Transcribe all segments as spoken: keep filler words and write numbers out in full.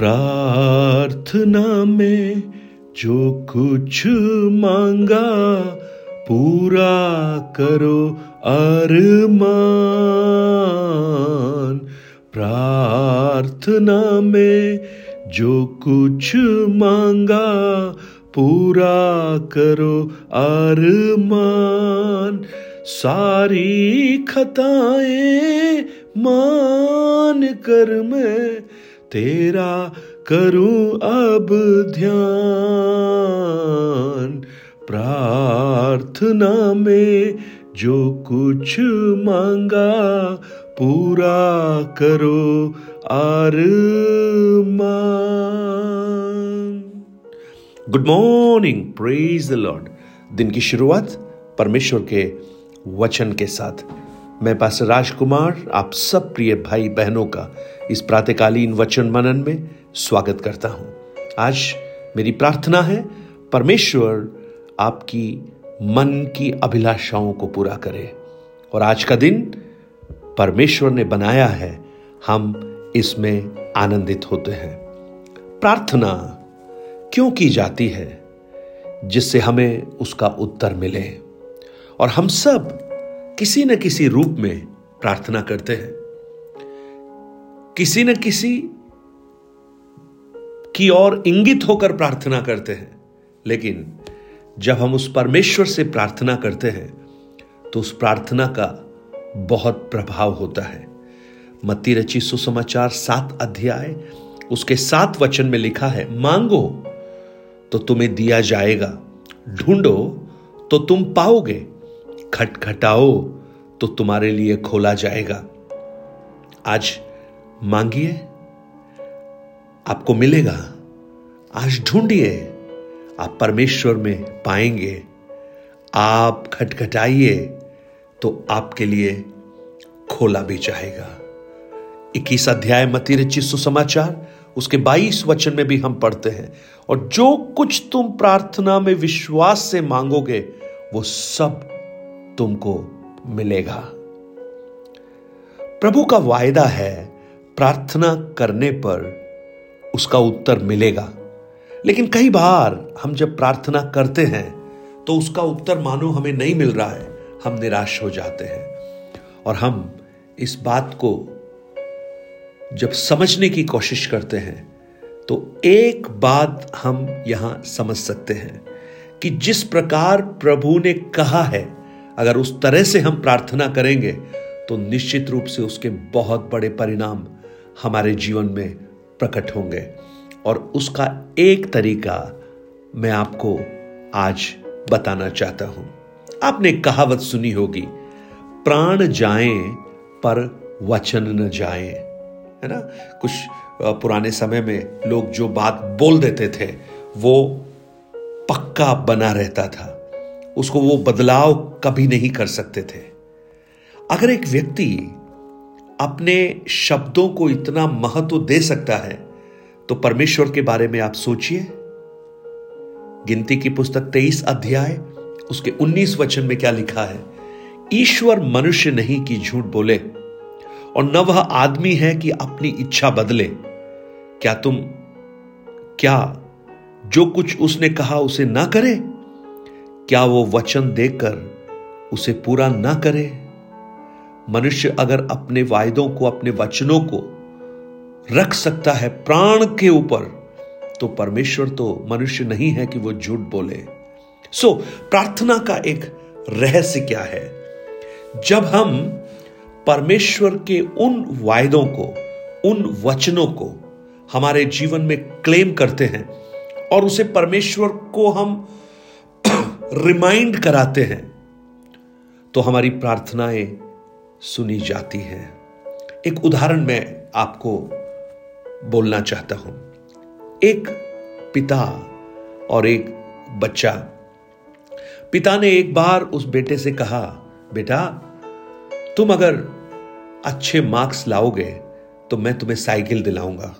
प्रार्थना में जो कुछ मांगा पूरा करो अरमान। प्रार्थना में जो कुछ मांगा पूरा करो अरमान। सारी खताएं मान कर मैं तेरा करूं अब ध्यान। प्रार्थना में जो कुछ मांगा पूरा करो अरमान। Good morning, praise the Lord. दिन की शुरुआत परमेश्वर के वचन के साथ। मैं पास्टर राजकुमार आप सब प्रिय भाई बहनों का इस प्रातःकालीन वचन मनन में स्वागत करता हूं। आज मेरी प्रार्थना है परमेश्वर आपकी मन की अभिलाषाओं को पूरा करे, और आज का दिन परमेश्वर ने बनाया है, हम इसमें आनंदित होते हैं। प्रार्थना क्यों की जाती है? जिससे हमें उसका उत्तर मिले, और हम सब किसी न किसी रूप में प्रार्थना करते हैं, किसी न किसी की ओर इंगित होकर प्रार्थना करते हैं। लेकिन जब हम उस परमेश्वर से प्रार्थना करते हैं तो उस प्रार्थना का बहुत प्रभाव होता है। मत्ती रचित सुसमाचार सात अध्याय उसके सात वचन में लिखा है, मांगो तो तुम्हें दिया जाएगा, ढूंढो तो तुम पाओगे, खटखटाओ तो तुम्हारे लिए खोला जाएगा। आज मांगिए, आपको मिलेगा। आज ढूंढिए, आप परमेश्वर में पाएंगे। आप खटखटाइए तो आपके लिए खोला भी जाएगा। इक्कीस अध्याय मत्ती रचित सुसमाचार उसके बाईस वचन में भी हम पढ़ते हैं, और जो कुछ तुम प्रार्थना में विश्वास से मांगोगे वो सब तुमको मिलेगा। प्रभु का वायदा है प्रार्थना करने पर उसका उत्तर मिलेगा। लेकिन कई बार हम जब प्रार्थना करते हैं तो उसका उत्तर मानो हमें नहीं मिल रहा है, हम निराश हो जाते हैं। और हम इस बात को जब समझने की कोशिश करते हैं तो एक बात हम यहां समझ सकते हैं कि जिस प्रकार प्रभु ने कहा है, अगर उस तरह से हम प्रार्थना करेंगे तो निश्चित रूप से उसके बहुत बड़े परिणाम हमारे जीवन में प्रकट होंगे। और उसका एक तरीका मैं आपको आज बताना चाहता हूं। आपने कहावत सुनी होगी, प्राण जाएं पर वचन न जाएं, है ना। कुछ पुराने समय में लोग जो बात बोल देते थे वो पक्का बना रहता था, उसको वो बदलाव कभी नहीं कर सकते थे। अगर एक व्यक्ति अपने शब्दों को इतना महत्व दे सकता है तो परमेश्वर के बारे में आप सोचिए। गिनती की पुस्तक तेईस अध्याय उसके उन्नीस वचन में क्या लिखा है, ईश्वर मनुष्य नहीं कि झूठ बोले, और न वह आदमी है कि अपनी इच्छा बदले। क्या तुम क्या जो कुछ उसने कहा उसे ना करे? क्या वो वचन देकर उसे पूरा ना करे? मनुष्य अगर अपने वायदों को, अपने वचनों को रख सकता है प्राण के ऊपर, तो परमेश्वर तो मनुष्य नहीं है कि वो झूठ बोले। सो प्रार्थना का एक रहस्य क्या है? जब हम परमेश्वर के उन वायदों को, उन वचनों को हमारे जीवन में क्लेम करते हैं और उसे परमेश्वर को हम रिमाइंड कराते हैं, तो हमारी प्रार्थनाएं सुनी जाती हैं। एक उदाहरण मैं आपको बोलना चाहता हूं। एक पिता और एक बच्चा। पिता ने एक बार उस बेटे से कहा, बेटा तुम अगर अच्छे मार्क्स लाओगे तो मैं तुम्हें साइकिल दिलाऊंगा।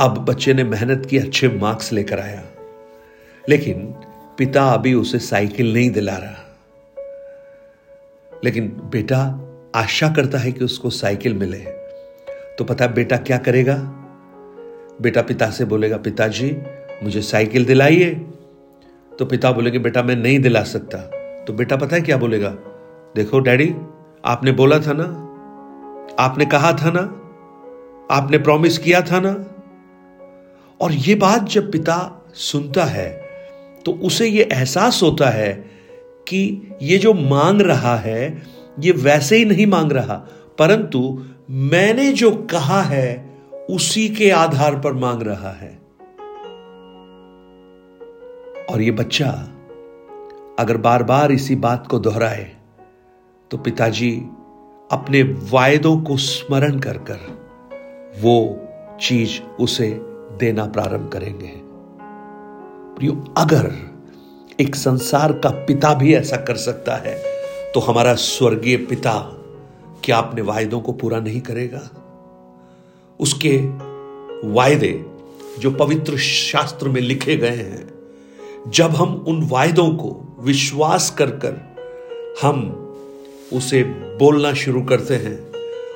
अब बच्चे ने मेहनत की, अच्छे मार्क्स लेकर आया, लेकिन पिता अभी उसे साइकिल नहीं दिला रहा। लेकिन बेटा आशा करता है कि उसको साइकिल मिले, तो पता बेटा क्या करेगा? बेटा पिता से बोलेगा, पिताजी मुझे साइकिल दिलाइए। तो पिता बोलेंगे, बेटा मैं नहीं दिला सकता। तो बेटा पता है क्या बोलेगा, देखो डैडी आपने बोला था ना, आपने कहा था ना, आपने प्रॉमिस किया था ना। और ये बात जब पिता सुनता है तो उसे ये एहसास होता है कि ये जो मांग रहा है ये वैसे ही नहीं मांग रहा, परंतु मैंने जो कहा है उसी के आधार पर मांग रहा है। और ये बच्चा अगर बार बार इसी बात को दोहराए तो पिताजी अपने वायदों को स्मरण कर कर वो चीज उसे देना प्रारंभ करेंगे। प्रियो, अगर एक संसार का पिता भी ऐसा कर सकता है तो हमारा स्वर्गीय पिता क्या अपने वायदों को पूरा नहीं करेगा? उसके वायदे जो पवित्र शास्त्र में लिखे गए हैं, जब हम उन वायदों को विश्वास कर कर हम उसे बोलना शुरू करते हैं,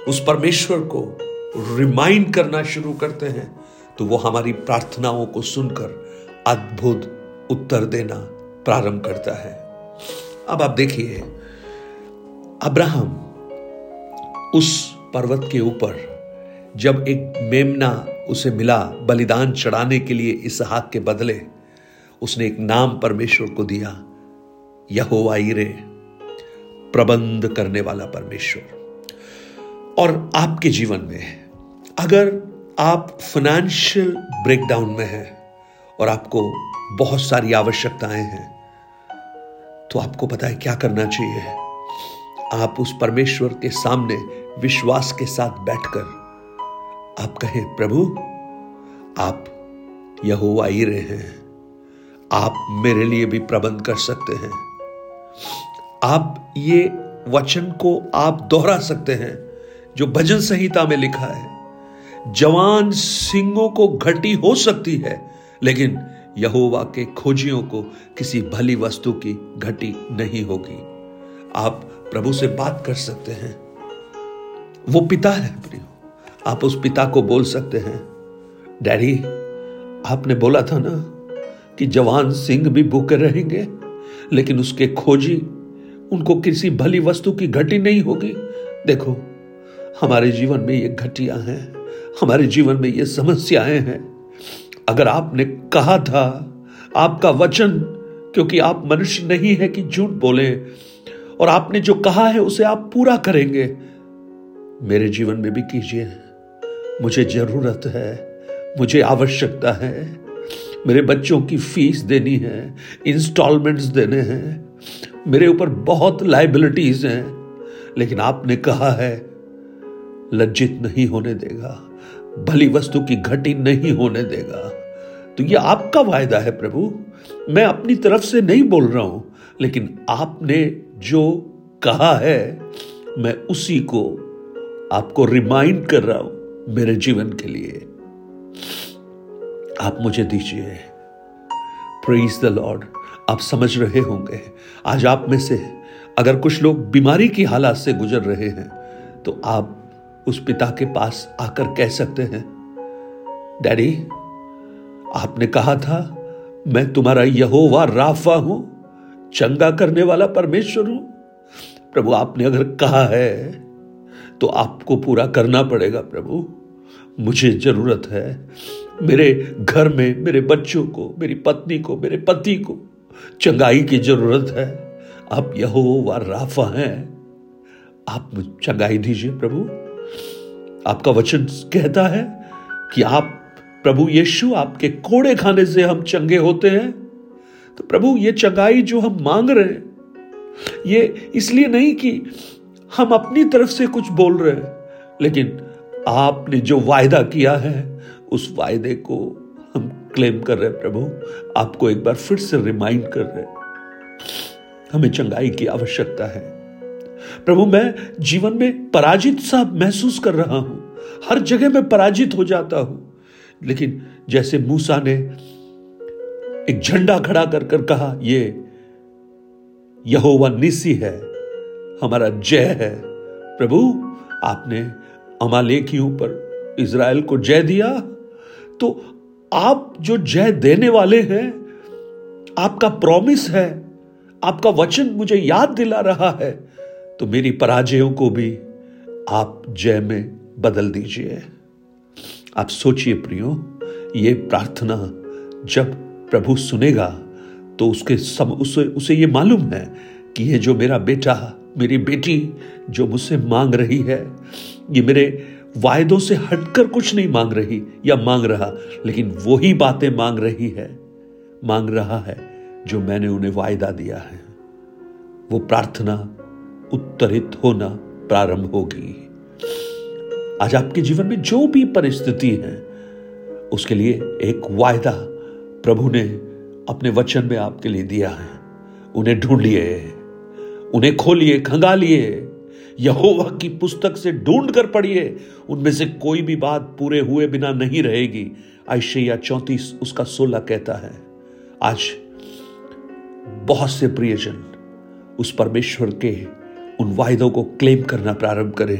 उस परमेश्वर को रिमाइंड करना शुरू करते हैं, तो वो हमारी प्रार्थनाओं को सुनकर अद्भुत उत्तर देना प्रारंभ करता है। अब आप देखिए, अब्राहम उस पर्वत के ऊपर जब एक मेमना उसे मिला बलिदान चढ़ाने के लिए इसहाक के बदले, उसने एक नाम परमेश्वर को दिया, यहोवा यिरे, प्रबंध करने वाला परमेश्वर। और आपके जीवन में अगर आप फाइनेंशियल ब्रेकडाउन में हैं और आपको बहुत सारी आवश्यकताएं हैं, तो आपको पता है क्या करना चाहिए? आप उस परमेश्वर के सामने विश्वास के साथ बैठकर आप कहें, प्रभु आप यहोवा यिरे हैं, आप मेरे लिए भी प्रबंध कर सकते हैं। आप ये वचन को आप दोहरा सकते हैं जो भजन संहिता में लिखा है, जवान सिंहों को घटी हो सकती है लेकिन यहोवा के खोजियों को किसी भली वस्तु की घटी नहीं होगी। आप प्रभु से बात कर सकते हैं, वो पिता है प्रियो। आप उस पिता को बोल सकते हैं, डैडी आपने बोला था ना कि जवान सिंह भी भूखे रहेंगे लेकिन उसके खोजी उनको किसी भली वस्तु की घटी नहीं होगी। देखो हमारे जीवन में ये घटियां हैं, हमारे जीवन में ये समस्याएं हैं। अगर आपने कहा था, आपका वचन, क्योंकि आप मनुष्य नहीं है कि झूठ बोले, और आपने जो कहा है उसे आप पूरा करेंगे। मेरे जीवन में भी कीजिए, मुझे जरूरत है, मुझे आवश्यकता है, मेरे बच्चों की फीस देनी है, इंस्टॉलमेंट्स देने हैं, मेरे ऊपर बहुत लायबिलिटीज हैं, लेकिन आपने कहा है लज्जित नहीं होने देगा, भली वस्तु की घटी नहीं होने देगा। तो ये आपका वायदा है प्रभु, मैं अपनी तरफ से नहीं बोल रहा हूं, लेकिन आपने जो कहा है मैं उसी को आपको रिमाइंड कर रहा हूं मेरे जीवन के लिए, आप मुझे दीजिए। Praise the Lord. आप समझ रहे होंगे, आज आप में से अगर कुछ लोग बीमारी की हालात से गुजर रहे हैं तो आप उस पिता के पास आकर कह सकते हैं, डैडी आपने कहा था मैं तुम्हारा यहोवा राफा हूं, चंगा करने वाला परमेश्वर हूं। प्रभु आपने अगर कहा है तो आपको पूरा करना पड़ेगा। प्रभु मुझे जरूरत है, मेरे घर में मेरे बच्चों को, मेरी पत्नी को, मेरे पति को चंगाई की जरूरत है। आप यहोवा राफा हैं, आप मुझे चंगाई दीजिए प्रभु। आपका वचन कहता है कि आप प्रभु यीशु आपके कोड़े खाने से हम चंगे होते हैं। तो प्रभु ये चंगाई जो हम मांग रहे हैं ये इसलिए नहीं कि हम अपनी तरफ से कुछ बोल रहे हैं, लेकिन आपने जो वायदा किया है उस वायदे को हम क्लेम कर रहे हैं। प्रभु आपको एक बार फिर से रिमाइंड कर रहे हैं, हमें चंगाई की आवश्यकता है। प्रभु मैं जीवन में पराजित सा महसूस कर रहा हूं, हर जगह मैं पराजित हो जाता हूं, लेकिन जैसे मूसा ने एक झंडा खड़ा कर कर कहा, ये यहोवा निसी है, हमारा जय है। प्रभु आपने अमालेकियों पर इजराइल को जय दिया, तो आप जो जय देने वाले हैं, आपका प्रॉमिस है, आपका वचन मुझे याद दिला रहा है, तो मेरी पराजयों को भी आप जय में बदल दीजिए। आप सोचिए प्रियो, ये प्रार्थना जब प्रभु सुनेगा तो उसके सम उसे उसे ये मालूम है कि ये जो मेरा बेटा मेरी बेटी जो मुझसे मांग रही है, ये मेरे वायदों से हटकर कुछ नहीं मांग रही या मांग रहा, लेकिन वही बातें मांग रही है मांग रहा है जो मैंने उन्हें वायदा दिया है। वो प्रार्थना उत्तरित होना प्रारंभ होगी। आज आपके जीवन में जो भी परिस्थिति है, उसके लिए एक वायदा प्रभु ने अपने वचन में आपके लिए दिया है। उन्हें ढूंढिए, उन्हें खोलिए, खंगालिए, यहोवा की पुस्तक से ढूंढ कर पढ़िए। उनमें से कोई भी बात पूरे हुए बिना नहीं रहेगी। यशायाह चौंतीस उसका सोलह कहता है। आज बहुत से प्रियजन उस परमेश्वर के उन वायदों को क्लेम करना प्रारंभ करें।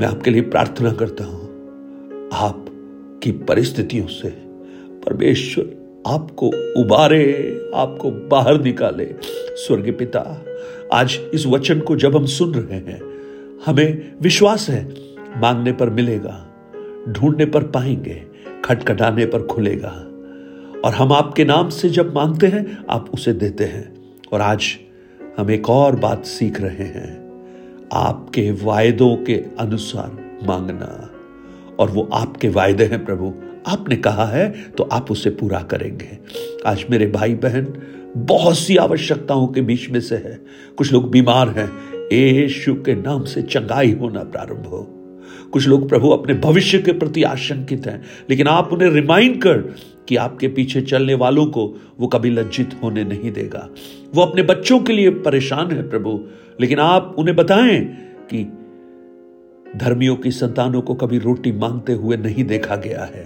मैं आपके लिए प्रार्थना करता हूं, आप की परिस्थितियों से परमेश्वर आपको उबारे, आपको बाहर निकाले। स्वर्गीय पिता, आज इस वचन को जब हम सुन रहे हैं, हमें विश्वास है मांगने पर मिलेगा, ढूंढने पर पाएंगे, खटखटाने पर खुलेगा। और हम आपके नाम से जब मांगते हैं, आप उसे देते हैं। और आज हम एक और बात सीख रहे हैं, आपके वायदों के अनुसार मांगना। और वो आपके वायदे हैं प्रभु, आपने कहा है तो आप उसे पूरा करेंगे। आज मेरे भाई बहन बहुत सी आवश्यकताओं के बीच में से है। कुछ लोग बीमार हैं, यीशु के नाम से चंगाई होना प्रारंभ हो। कुछ लोग प्रभु अपने भविष्य के प्रति आशंकित हैं, लेकिन आप उन्हें रिमाइंड कर कि आपके पीछे चलने वालों को वो कभी लज्जित होने नहीं देगा। वो अपने बच्चों के लिए परेशान है प्रभु, लेकिन आप उन्हें बताएं कि धर्मियों की संतानों को कभी रोटी मांगते हुए नहीं देखा गया है।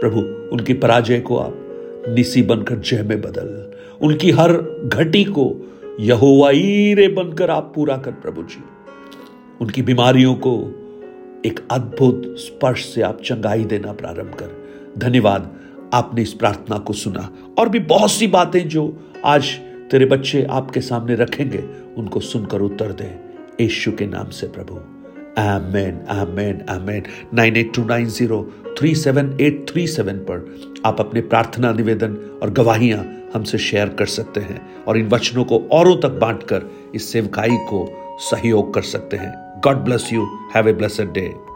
प्रभु, उनकी पराजय को आप निसी बनकर जय में बदल, उनकी हर घटी को यहोवाईरे बनकर आप पूरा कर प्रभु जी। उनकी बीमारियों को एक अद्भुत स्पर्श से आप चंगाई देना प्रारंभ कर। धन्यवाद, आपने इस प्रार्थना को सुना। और भी बहुत सी बातें जो आज तेरे बच्चे आपके सामने रखेंगे, उनको सुनकर उत्तर दें यीशु के नाम से प्रभु। Amen, amen, amen. Nine eight two nine zero three seven eight three seven पर आप अपने प्रार्थना निवेदन और गवाहियां हमसे शेयर कर सकते हैं और इन वचनों को औरों तक बांटकर इस सेवकाई को सहयोग कर सकते हैं। God bless you. Have a blessed day.